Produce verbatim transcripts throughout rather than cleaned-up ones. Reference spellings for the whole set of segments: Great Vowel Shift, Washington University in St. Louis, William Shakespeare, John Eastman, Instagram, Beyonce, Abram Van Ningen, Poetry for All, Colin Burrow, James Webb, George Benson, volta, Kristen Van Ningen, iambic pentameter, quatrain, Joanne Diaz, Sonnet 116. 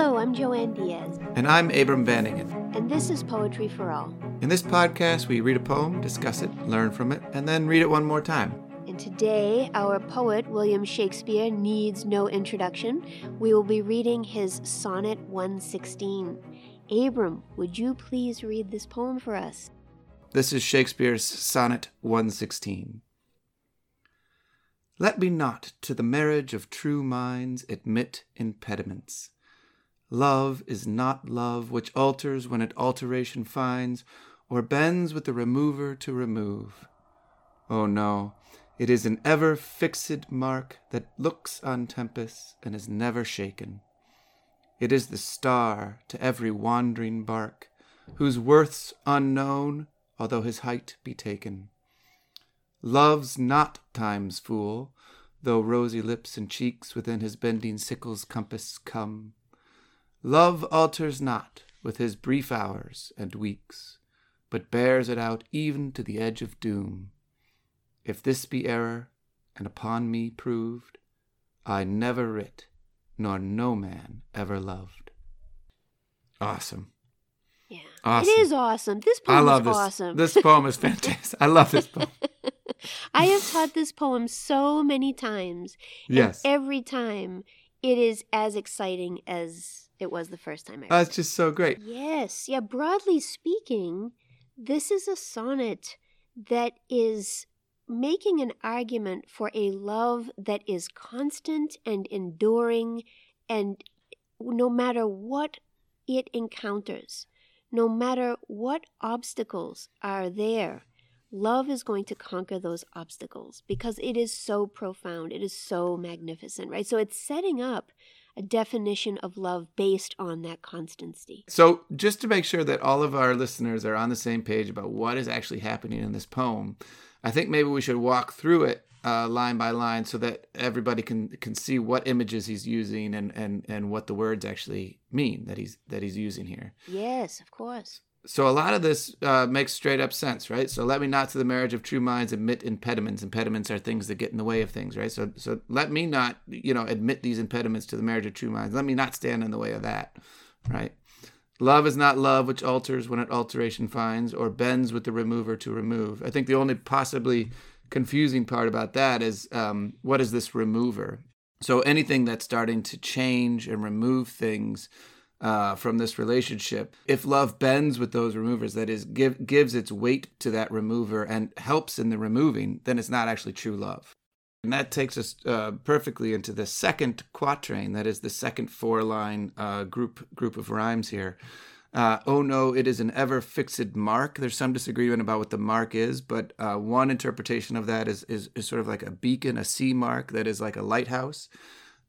Hello, I'm Joanne Diaz. And I'm Abram Van Ningen. And this is Poetry for All. In this podcast, we read a poem, discuss it, learn from it, and then read it one more time. And today, our poet, William Shakespeare, needs no introduction. We will be reading his Sonnet one sixteen. Abram, would you please read this poem for us? This is Shakespeare's Sonnet one sixteen. Let me not to the marriage of true minds admit impediments. Love is not love which alters when it alteration finds, or bends with the remover to remove. Oh no, it is an ever-fixed mark that looks on tempests and is never shaken. It is the star to every wandering bark, whose worth's unknown, although his height be taken. Love's not time's fool, though rosy lips and cheeks within his bending sickle's compass come. Love alters not with his brief hours and weeks, but bears it out even to the edge of doom. If this be error, and upon me proved, I never writ, nor no man ever loved. Awesome. Yeah. Awesome. It is awesome. This poem I love is this. awesome. This poem is fantastic. I love this poem. I have taught this poem so many times. Yes. And every time it is as exciting as it was the first time I read it. Oh, it's just so great. Yes. Yeah, broadly speaking, this is a sonnet that is making an argument for a love that is constant and enduring, and no matter what it encounters, no matter what obstacles are there, love is going to conquer those obstacles because it is so profound. It is so magnificent, right? So it's setting up a definition of love based on that constancy. So just to make sure that all of our listeners are on the same page about what is actually happening in this poem, I think maybe we should walk through it uh, line by line so that everybody can can see what images he's using and, and, and what the words actually mean that he's that he's using here. Yes, of course. So a lot of this uh, makes straight up sense, right? So let me not to the marriage of true minds admit impediments. Impediments are things that get in the way of things, right? So so let me not, you know, admit these impediments to the marriage of true minds. Let me not stand in the way of that, right? Love is not love which alters when it alteration finds, or bends with the remover to remove. I think the only possibly confusing part about that is um, what is this remover? So anything that's starting to change and remove things uh, from this relationship, if love bends with those removers, that is, give, gives its weight to that remover and helps in the removing, then it's not actually true love. And that takes us uh, perfectly into the second quatrain, that is the second four-line uh, group group of rhymes here. Uh, oh no, it is an ever-fixed mark. There's some disagreement about what the mark is, but uh, one interpretation of that is, is is sort of like a beacon, a sea mark that is like a lighthouse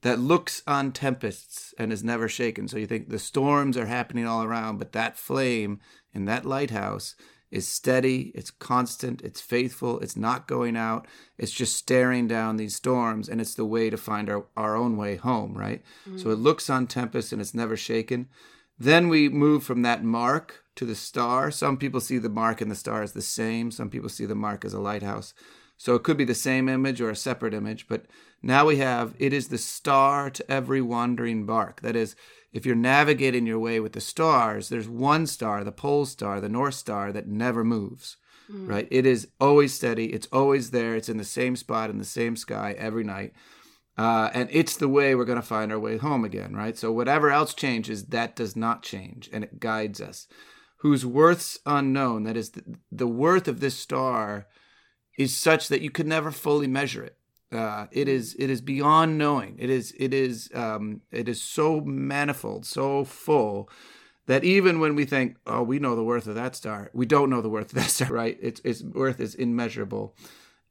that looks on tempests and is never shaken. So you think the storms are happening all around, but that flame in that lighthouse is steady, it's constant, it's faithful, it's not going out, it's just staring down these storms, and it's the way to find our, our own way home, right? Mm-hmm. So it looks on tempest and it's never shaken. Then we move from that mark to the star. Some people see the mark and the star as the same. Some people see the mark as a lighthouse. So it could be the same image or a separate image, but now we have, it is the star to every wandering bark. That is, if you're navigating your way with the stars, there's one star, the pole star, the north star, that never moves, mm. right? It is always steady. It's always there. It's in the same spot, in the same sky every night. Uh, and it's the way we're going to find our way home again, right? So whatever else changes, that does not change, and it guides us. Whose worth's unknown, that is, the, the worth of this star is such that you could never fully measure it. Uh, it is it is beyond knowing. It is it is um, it is so manifold, so full that even when we think, oh, we know the worth of that star, we don't know the worth of that star, right? Its its worth is immeasurable,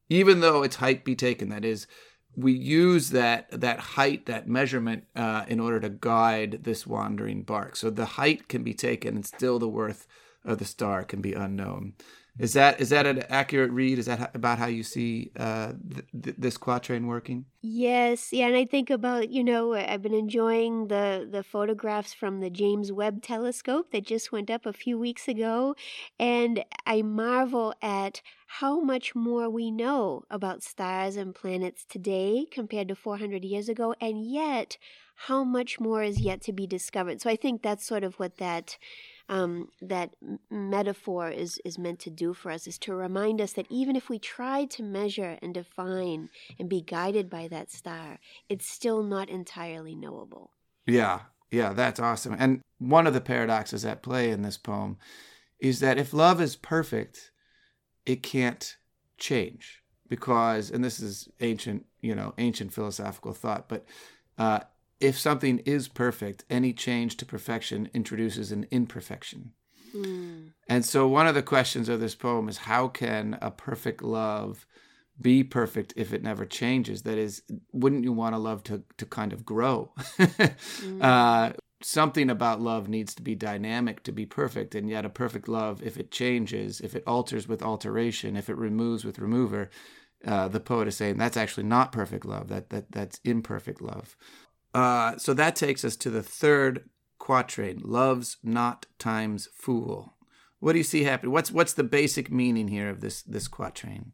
even though its height be taken. That is, we use that that height, that measurement, uh, in order to guide this wandering bark. So the height can be taken, and still the worth of the star can be unknown. Is that is that an accurate read? Is that about how you see uh, th- th- this quatrain working? Yes, yeah, and I think about, you know, I've been enjoying the, the photographs from the James Webb telescope that just went up a few weeks ago, and I marvel at how much more we know about stars and planets today compared to four hundred years ago, and yet how much more is yet to be discovered. So I think that's sort of what that... Um, that metaphor is, is meant to do for us, is to remind us that even if we try to measure and define and be guided by that star, it's still not entirely knowable. Yeah, yeah, that's awesome. And one of the paradoxes at play in this poem is that if love is perfect, it can't change because, and this is ancient, you know, ancient philosophical thought, but uh if something is perfect, any change to perfection introduces an imperfection. Mm. And so one of the questions of this poem is, how can a perfect love be perfect if it never changes? That is, wouldn't you want a love to, to kind of grow? mm. uh, something about love needs to be dynamic to be perfect, and yet a perfect love, if it changes, if it alters with alteration, if it removes with remover, uh, the poet is saying that's actually not perfect love, that that that's imperfect love. Uh, so that takes us to the third quatrain, Love's Not Time's Fool. What do you see happening? What's what's the basic meaning here of this this quatrain?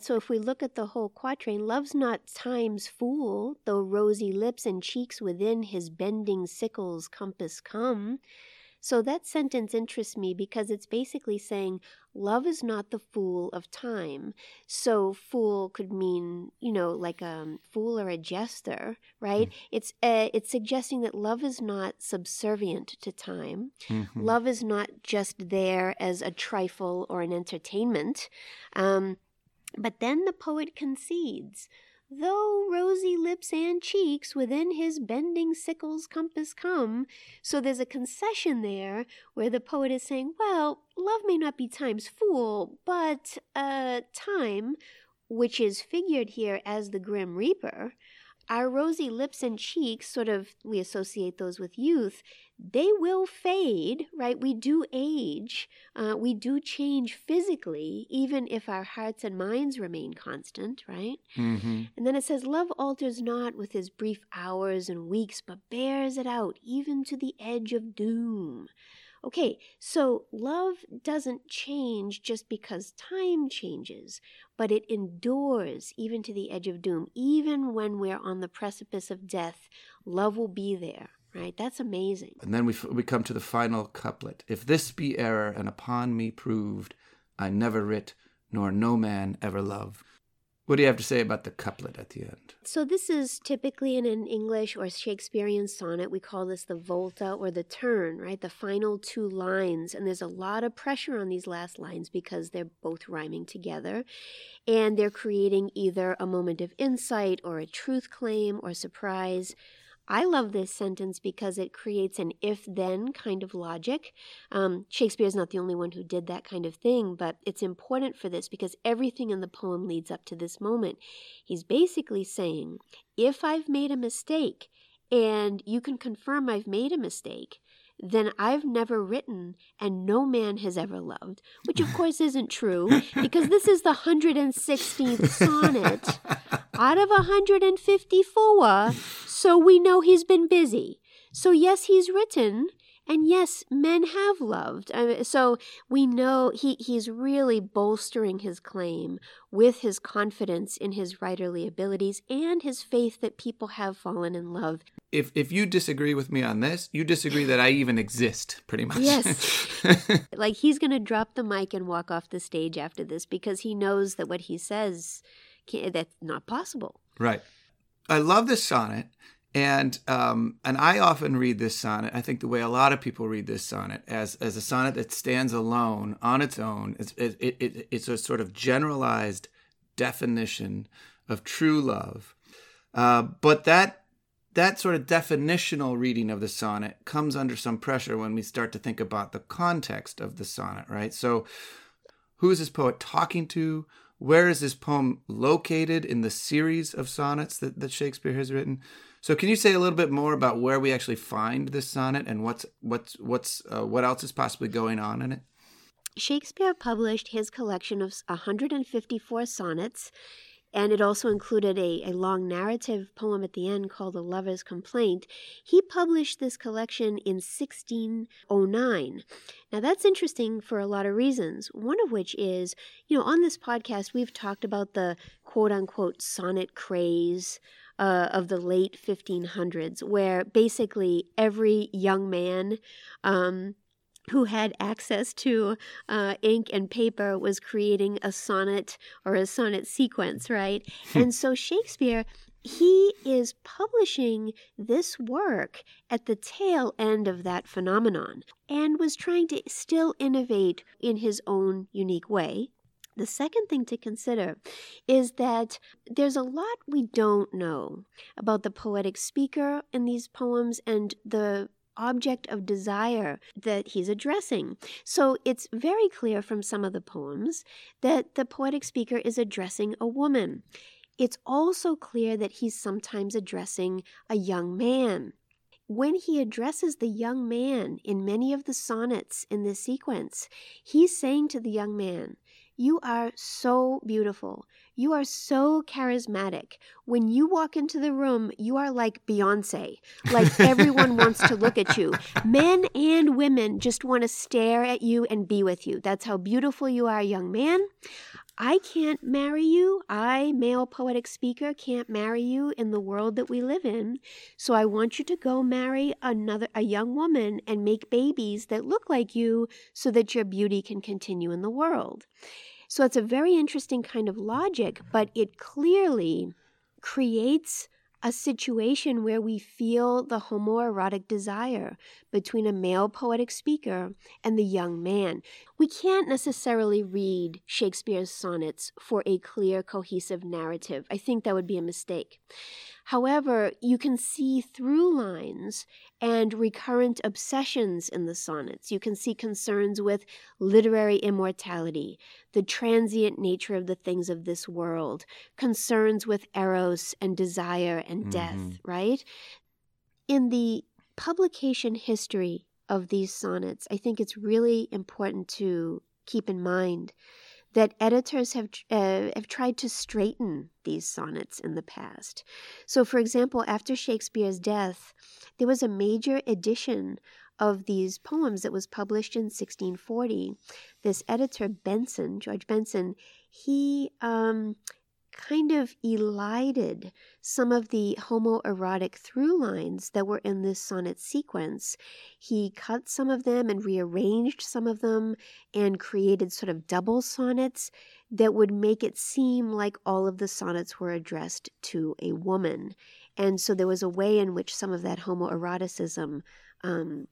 So if we look at the whole quatrain, Love's not time's fool, though rosy lips and cheeks within his bending sickle's compass come. So that sentence interests me because it's basically saying love is not the fool of time. So fool could mean, you know, like a fool or a jester, right? Mm-hmm. It's uh, it's suggesting that love is not subservient to time. Mm-hmm. Love is not just there as a trifle or an entertainment. Um, but then the poet concedes, though rosy lips and cheeks within his bending sickle's compass come. So there's a concession there where the poet is saying, well, love may not be time's fool, but uh, time, which is figured here as the Grim Reaper, our rosy lips and cheeks, sort of, we associate those with youth, they will fade, right? We do age, uh, we do change physically, even if our hearts and minds remain constant, right? Mm-hmm. And then it says, love alters not with his brief hours and weeks, but bears it out even to the edge of doom. Okay, so love doesn't change just because time changes, but it endures even to the edge of doom. Even when we're on the precipice of death, love will be there, right? That's amazing. And then we f- we come to the final couplet. If this be error and upon me proved, I never writ, nor no man ever loved. What do you have to say about the couplet at the end? So this is typically in an English or Shakespearean sonnet. We call this the volta or the turn, right? The final two lines. And there's a lot of pressure on these last lines because they're both rhyming together. And they're creating either a moment of insight or a truth claim or surprise. I love this sentence because it creates an if-then kind of logic. Um, Shakespeare is not the only one who did that kind of thing, but it's important for this because everything in the poem leads up to this moment. He's basically saying, if I've made a mistake and you can confirm I've made a mistake, then I've never written and no man has ever loved, which of course isn't true because this is the one hundred sixteenth sonnet out of one hundred fifty-four, so we know he's been busy. So yes, he's written, and yes, men have loved. Uh, so we know he, he's really bolstering his claim with his confidence in his writerly abilities and his faith that people have fallen in love. If if you disagree with me on this, you disagree that I even exist, pretty much. Yes. Like he's going to drop the mic and walk off the stage after this because he knows that what he says, can't, that's not possible. Right. I love this sonnet. And um, and I often read this sonnet, I think the way a lot of people read this sonnet, as as a sonnet that stands alone on its own. It's, it, it, it, it's a sort of generalized definition of true love. Uh, but that that sort of definitional reading of the sonnet comes under some pressure when we start to think about the context of the sonnet, right? So who is this poet talking to? Where is this poem located in the series of sonnets that, that Shakespeare has written? So can you say a little bit more about where we actually find this sonnet and what's what's what's uh, what else is possibly going on in it? Shakespeare published his collection of one hundred fifty-four sonnets, and it also included a, a long narrative poem at the end called The Lover's Complaint. He published this collection in sixteen oh nine. Now, that's interesting for a lot of reasons, one of which is, you know, on this podcast, we've talked about the quote-unquote sonnet craze Uh, of the late fifteen hundreds, where basically every young man um, who had access to uh, ink and paper was creating a sonnet or a sonnet sequence, right? And so Shakespeare, he is publishing this work at the tail end of that phenomenon and was trying to still innovate in his own unique way. The second thing to consider is that there's a lot we don't know about the poetic speaker in these poems and the object of desire that he's addressing. So it's very clear from some of the poems that the poetic speaker is addressing a woman. It's also clear that he's sometimes addressing a young man. When he addresses the young man in many of the sonnets in this sequence, he's saying to the young man, "You are so beautiful. You are so charismatic. When you walk into the room, you are like Beyonce. Like everyone wants to look at you. Men and women just want to stare at you and be with you. That's how beautiful you are, young man. I can't marry you. I, male poetic speaker, can't marry you in the world that we live in. So I want you to go marry another, a young woman and make babies that look like you so that your beauty can continue in the world." So it's a very interesting kind of logic, but it clearly creates a situation where we feel the homoerotic desire between a male poetic speaker and the young man. We can't necessarily read Shakespeare's sonnets for a clear, cohesive narrative. I think that would be a mistake. However, you can see through lines and recurrent obsessions in the sonnets. You can see concerns with literary immortality, the transient nature of the things of this world, concerns with eros and desire and death, mm-hmm. right? In the publication history of these sonnets, I think it's really important to keep in mind that editors have uh, have tried to straighten these sonnets in the past. So, for example, after Shakespeare's death, there was a major edition of these poems that was published in sixteen forty. This editor, Benson, George Benson, he um, kind of elided some of the homoerotic through lines that were in this sonnet sequence. He cut some of them and rearranged some of them and created sort of double sonnets that would make it seem like all of the sonnets were addressed to a woman. And so there was a way in which some of that homoeroticism um,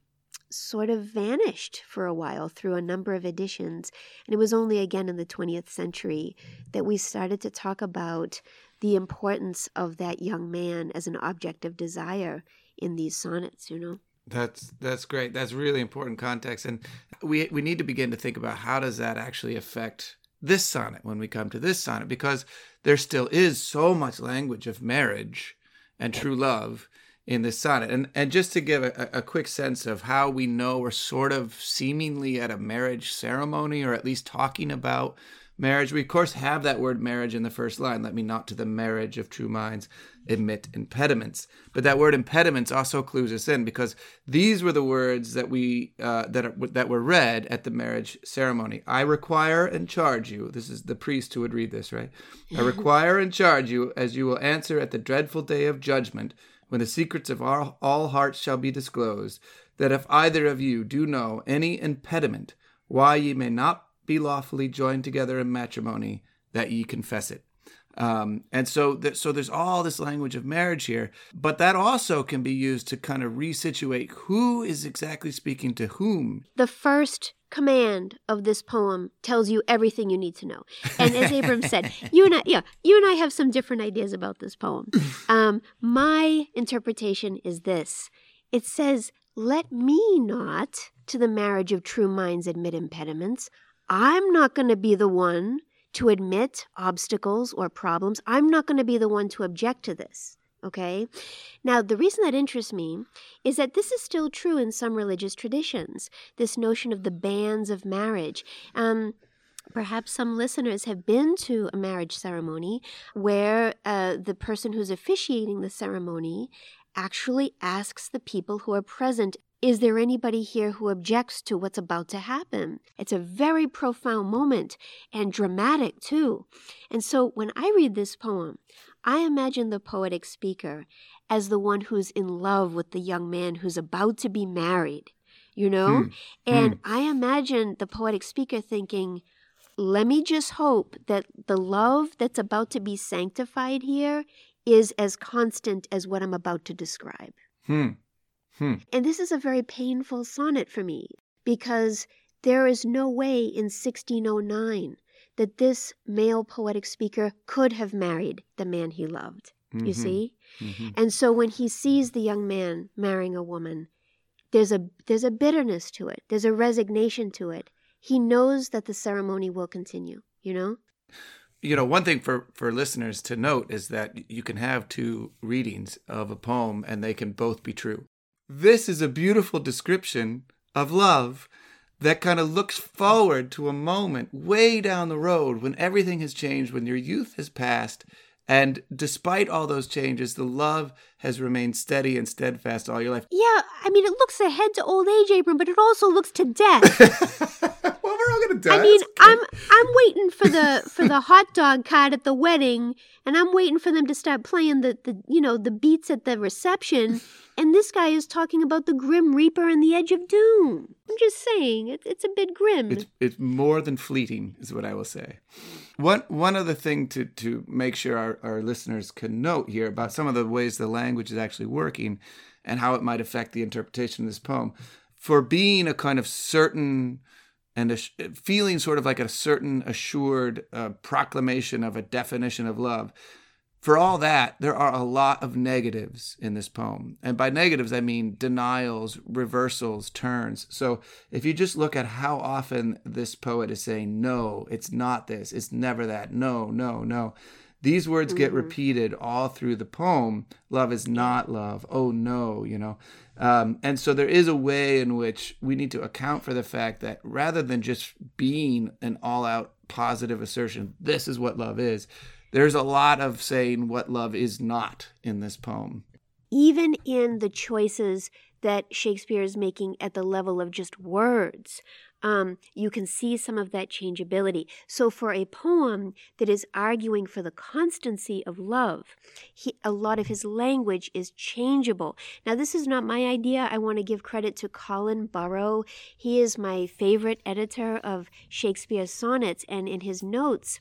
sort of vanished for a while through a number of editions. And it was only again in the twentieth century that we started to talk about the importance of that young man as an object of desire in these sonnets, you know? That's that's great. That's really important context. And we we need to begin to think about how does that actually affect this sonnet when we come to this sonnet, because there still is so much language of marriage and true love in this sonnet. And and just to give a, a quick sense of how we know we're sort of seemingly at a marriage ceremony, or at least talking about marriage, we of course have that word marriage in the first line, "Let me not to the marriage of true minds admit impediments." But that word impediments also clues us in, because these were the words that we uh, that are, that were read at the marriage ceremony. "I require and charge you," this is the priest who would read this, right? "I require and charge you as you will answer at the dreadful day of judgment, when the secrets of all, all hearts shall be disclosed, that if either of you do know any impediment why ye may not be lawfully joined together in matrimony, that ye confess it." Um, and so, th- so there's all this language of marriage here, but that also can be used to kind of resituate who is exactly speaking to whom. The first command of this poem tells you everything you need to know. And as Abram said, you and I, yeah, you and I have some different ideas about this poem. Um, my interpretation is this: it says, "Let me not to the marriage of true minds admit impediments." I'm not going to be the one to admit obstacles or problems. I'm not going to be the one to object to this. Okay? Now, the reason that interests me is that this is still true in some religious traditions, this notion of the bands of marriage. Um, perhaps some listeners have been to a marriage ceremony where uh, the person who's officiating the ceremony actually asks the people who are present, is there anybody here who objects to what's about to happen? It's a very profound moment and dramatic too. And so when I read this poem, I imagine the poetic speaker as the one who's in love with the young man who's about to be married, you know? Hmm. And hmm. I imagine the poetic speaker thinking, let me just hope that the love that's about to be sanctified here is as constant as what I'm about to describe. Hmm. Hmm. And this is a very painful sonnet for me because there is no way in sixteen oh nine that this male poetic speaker could have married the man he loved, mm-hmm. you see? Mm-hmm. And so when he sees the young man marrying a woman, there's a there's a bitterness to it. There's a resignation to it. He knows that the ceremony will continue, you know? You know, one thing for, for listeners to note is that you can have two readings of a poem and they can both be true. This is a beautiful description of love that kind of looks forward to a moment way down the road when everything has changed, when your youth has passed. And despite all those changes, the love has remained steady and steadfast all your life. Yeah, I mean, it looks ahead to old age, Abram, but it also looks to death. Well, we're all going to die. I mean, okay. I'm I'm waiting for the for the hot dog cart at the wedding, and I'm waiting for them to start playing the, the you know the beats at the reception. And this guy is talking about the Grim Reaper and the Edge of Doom. I'm just saying, it, it's a bit grim. It's, it's more than fleeting, is what I will say. One, one other thing to, to make sure our, our listeners can note here about some of the ways the language is actually working and how it might affect the interpretation of this poem. For being a kind of certain and a, feeling sort of like a certain assured uh, proclamation of a definition of love, for all that, there are a lot of negatives in this poem. And by negatives, I mean denials, reversals, turns. So if you just look at how often this poet is saying, no, it's not this, it's never that, no, no, no. These words mm-hmm. get repeated all through the poem. Love is not love. Oh, no, you know. Um, and so there is a way in which we need to account for the fact that rather than just being an all-out positive assertion, this is what love is, there's a lot of saying what love is not in this poem. Even in the choices that Shakespeare is making at the level of just words, um, you can see some of that changeability. So for a poem that is arguing for the constancy of love, he, a lot of his language is changeable. Now, this is not my idea. I want to give credit to Colin Burrow. He is my favorite editor of Shakespeare's sonnets, and in his notes,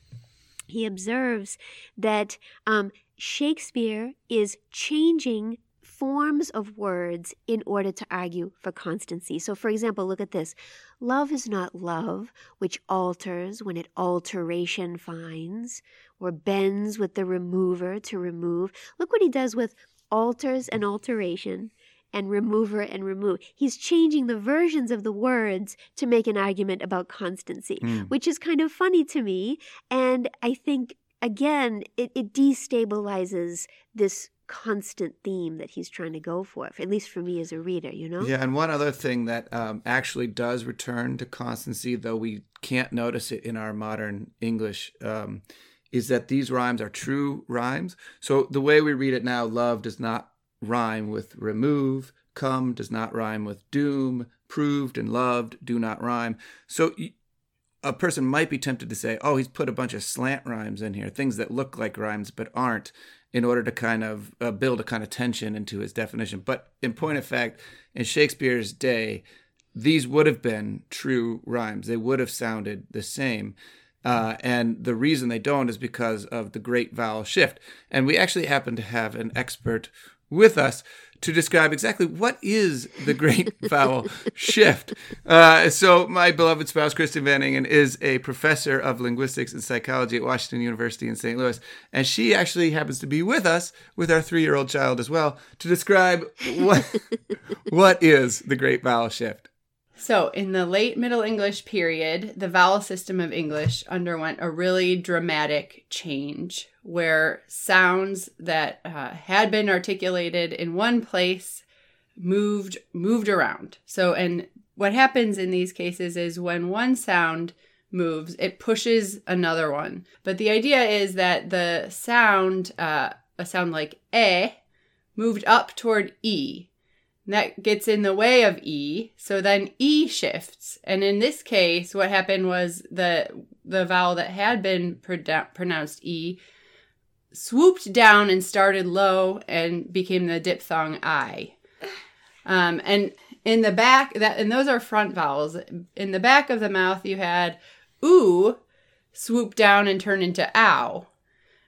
he observes that um, Shakespeare is changing forms of words in order to argue for constancy. So, for example, look at this. Love is not love, which alters when it alteration finds, or bends with the remover to remove. Look what he does with alters and alteration and remover and remove. He's changing the versions of the words to make an argument about constancy, mm. which is kind of funny to me. And I think, again, it, it destabilizes this constant theme that he's trying to go for, at least for me as a reader, you know? Yeah, and one other thing that um, actually does return to constancy, though we can't notice it in our modern English, um, is that these rhymes are true rhymes. So the way we read it now, love does not rhyme with remove, come does not rhyme with doom, proved and loved do not rhyme. So a person might be tempted to say, oh, he's put a bunch of slant rhymes in here, things that look like rhymes but aren't, in order to kind of uh, build a kind of tension into his definition. But in point of fact, in Shakespeare's day, these would have been true rhymes. They would have sounded the same. Uh, and the reason they don't is because of the Great Vowel Shift. And we actually happen to have an expert with us to describe exactly what is the Great Vowel Shift. Uh, so my beloved spouse, Kristen Van Ningen, is a professor of linguistics and psychology at Washington University in Saint Louis. And she actually happens to be with us with our three-year-old child as well to describe what what is the Great Vowel Shift. So in the late Middle English period, the vowel system of English underwent a really dramatic change, where sounds that uh, had been articulated in one place moved moved around. So, and what happens in these cases is when one sound moves, it pushes another one. But the idea is that the sound, uh, a sound like eh, moved up toward E. That gets in the way of E, so then E shifts. And in this case, what happened was the the vowel that had been produ- pronounced E swooped down and started low and became the diphthong I. Um, and in the back, that and those are front vowels. In the back of the mouth, you had oo swoop down and turn into ow.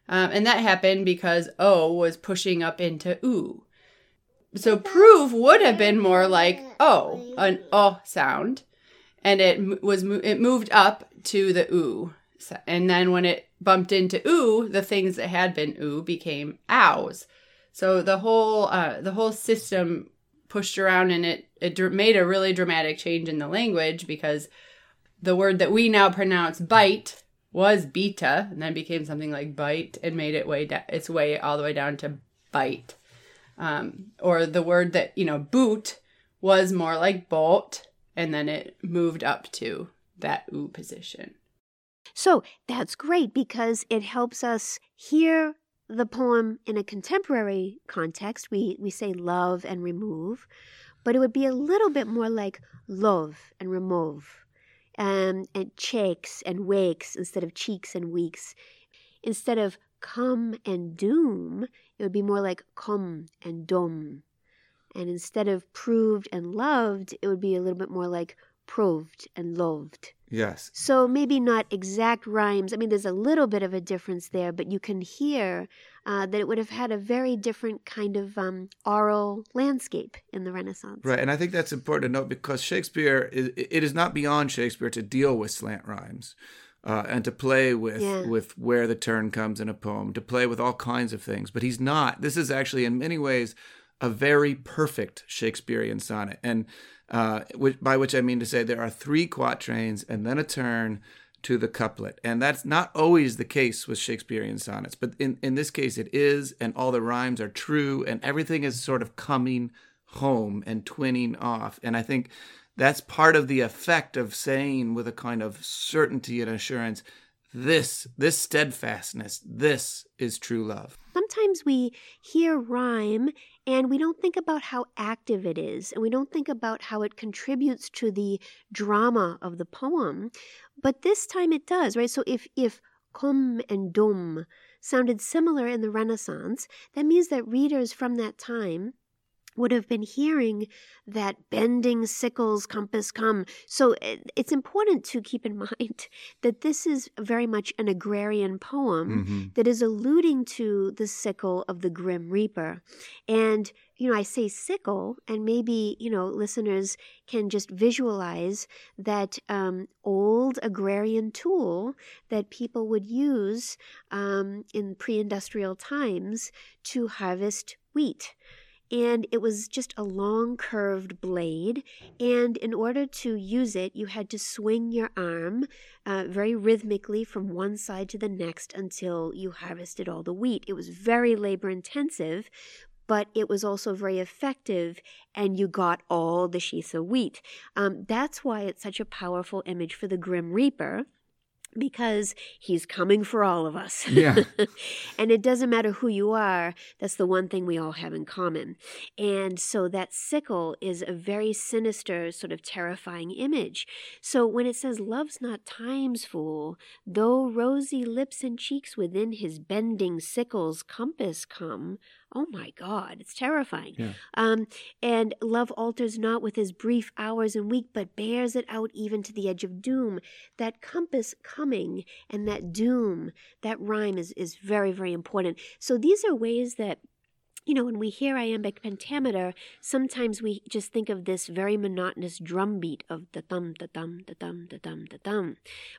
Um, and that happened because O was pushing up into oo. So prove would have been more like oh, an oh sound, and it was it moved up to the oo, and then when it bumped into oo, the things that had been oo became ows. So the whole uh, the whole system pushed around, and it it made a really dramatic change in the language because the word that we now pronounce bite was beta, and then became something like bite, and made it way da- its way all the way down to bite. Um, or the word that, you know, boot was more like bolt, and then it moved up to that oo position. So that's great because it helps us hear the poem in a contemporary context. We, we say love and remove, but it would be a little bit more like love and remove, um, and chakes and wakes instead of cheeks and weeks. Instead of come and doom, it would be more like come and dom. And instead of proved and loved, it would be a little bit more like proved and loved. Yes. So maybe not exact rhymes. I mean, there's a little bit of a difference there, but you can hear uh, that it would have had a very different kind of um, oral landscape in the Renaissance. Right, and I think that's important to note because Shakespeare, is, it is not beyond Shakespeare to deal with slant rhymes. Uh, and to play with yeah. with where the turn comes in a poem, to play with all kinds of things. But he's not. This is actually, in many ways, a very perfect Shakespearean sonnet. And uh, which, by which I mean to say there are three quatrains and then a turn to the couplet. And that's not always the case with Shakespearean sonnets. But in, in this case, it is, and all the rhymes are true, and everything is sort of coming home and twinning off. And I think that's part of the effect of saying with a kind of certainty and assurance, this, this steadfastness, this is true love. Sometimes we hear rhyme and we don't think about how active it is, and we don't think about how it contributes to the drama of the poem. But this time it does, right? So if if come and dom sounded similar in the Renaissance, that means that readers from that time would have been hearing that bending sickles compass come. So it's important to keep in mind that this is very much an agrarian poem mm-hmm. that is alluding to the sickle of the Grim Reaper. And, you know, I say sickle, and maybe, you know, listeners can just visualize that um, old agrarian tool that people would use um, in pre-industrial times to harvest wheat. And it was just a long curved blade. And in order to use it, you had to swing your arm uh, very rhythmically from one side to the next until you harvested all the wheat. It was very labor intensive, but it was also very effective, and you got all the sheaves of wheat. Um, that's why it's such a powerful image for the Grim Reaper, because he's coming for all of us. Yeah. And it doesn't matter who you are. That's the one thing we all have in common. And so that sickle is a very sinister, sort of terrifying image. So when it says, love's not time's fool, though rosy lips and cheeks within his bending sickle's compass come, oh my God, it's terrifying. Yeah. Um, and love alters not with his brief hours and week, but bears it out even to the edge of doom. That compass coming and that doom, that rhyme is, is very, very important. So these are ways that, you know, when we hear iambic pentameter, sometimes we just think of this very monotonous drum beat of the thumb, the thumb, the thumb, the thumb, the thumb.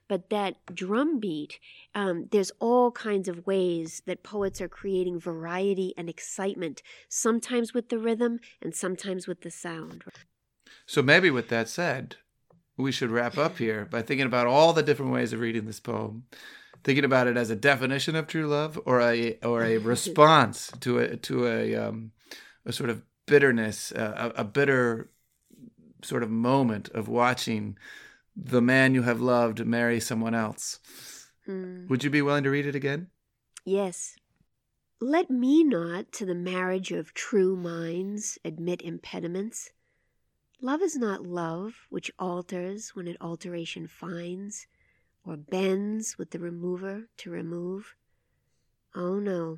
But that drum beat, um, there's all kinds of ways that poets are creating variety and excitement, sometimes with the rhythm and sometimes with the sound. So maybe with that said, we should wrap up here by thinking about all the different ways of reading this poem. thinking about it as a definition of true love or a or a response to a to a um, a sort of bitterness, uh, a, a bitter sort of moment of watching the man you have loved marry someone else. Mm. Would you be willing to read it again? Yes. Let me not to the marriage of true minds admit impediments. Love is not love which alters when it alteration finds, or bends with the remover to remove. Oh no,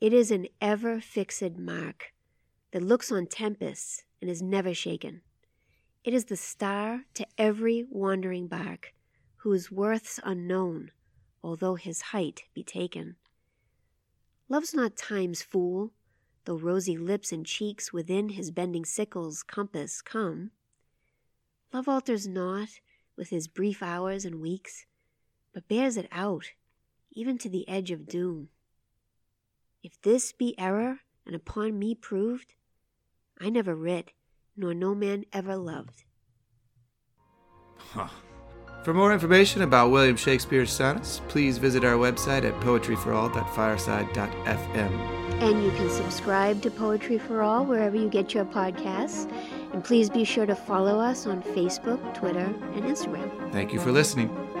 it is an ever fixed mark that looks on tempests and is never shaken. It is the star to every wandering bark, whose worth's unknown, although his height be taken. Love's not time's fool, though rosy lips and cheeks within his bending sickle's compass come. Love alters not with his brief hours and weeks, but bears it out, even to the edge of doom. If this be error, and upon me proved, I never writ, nor no man ever loved. Huh. For more information about William Shakespeare's sonnets, please visit our website at poetry for all dot fireside dot f m. And you can subscribe to Poetry for All wherever you get your podcasts. And please be sure to follow us on Facebook, Twitter, and Instagram. Thank you for listening.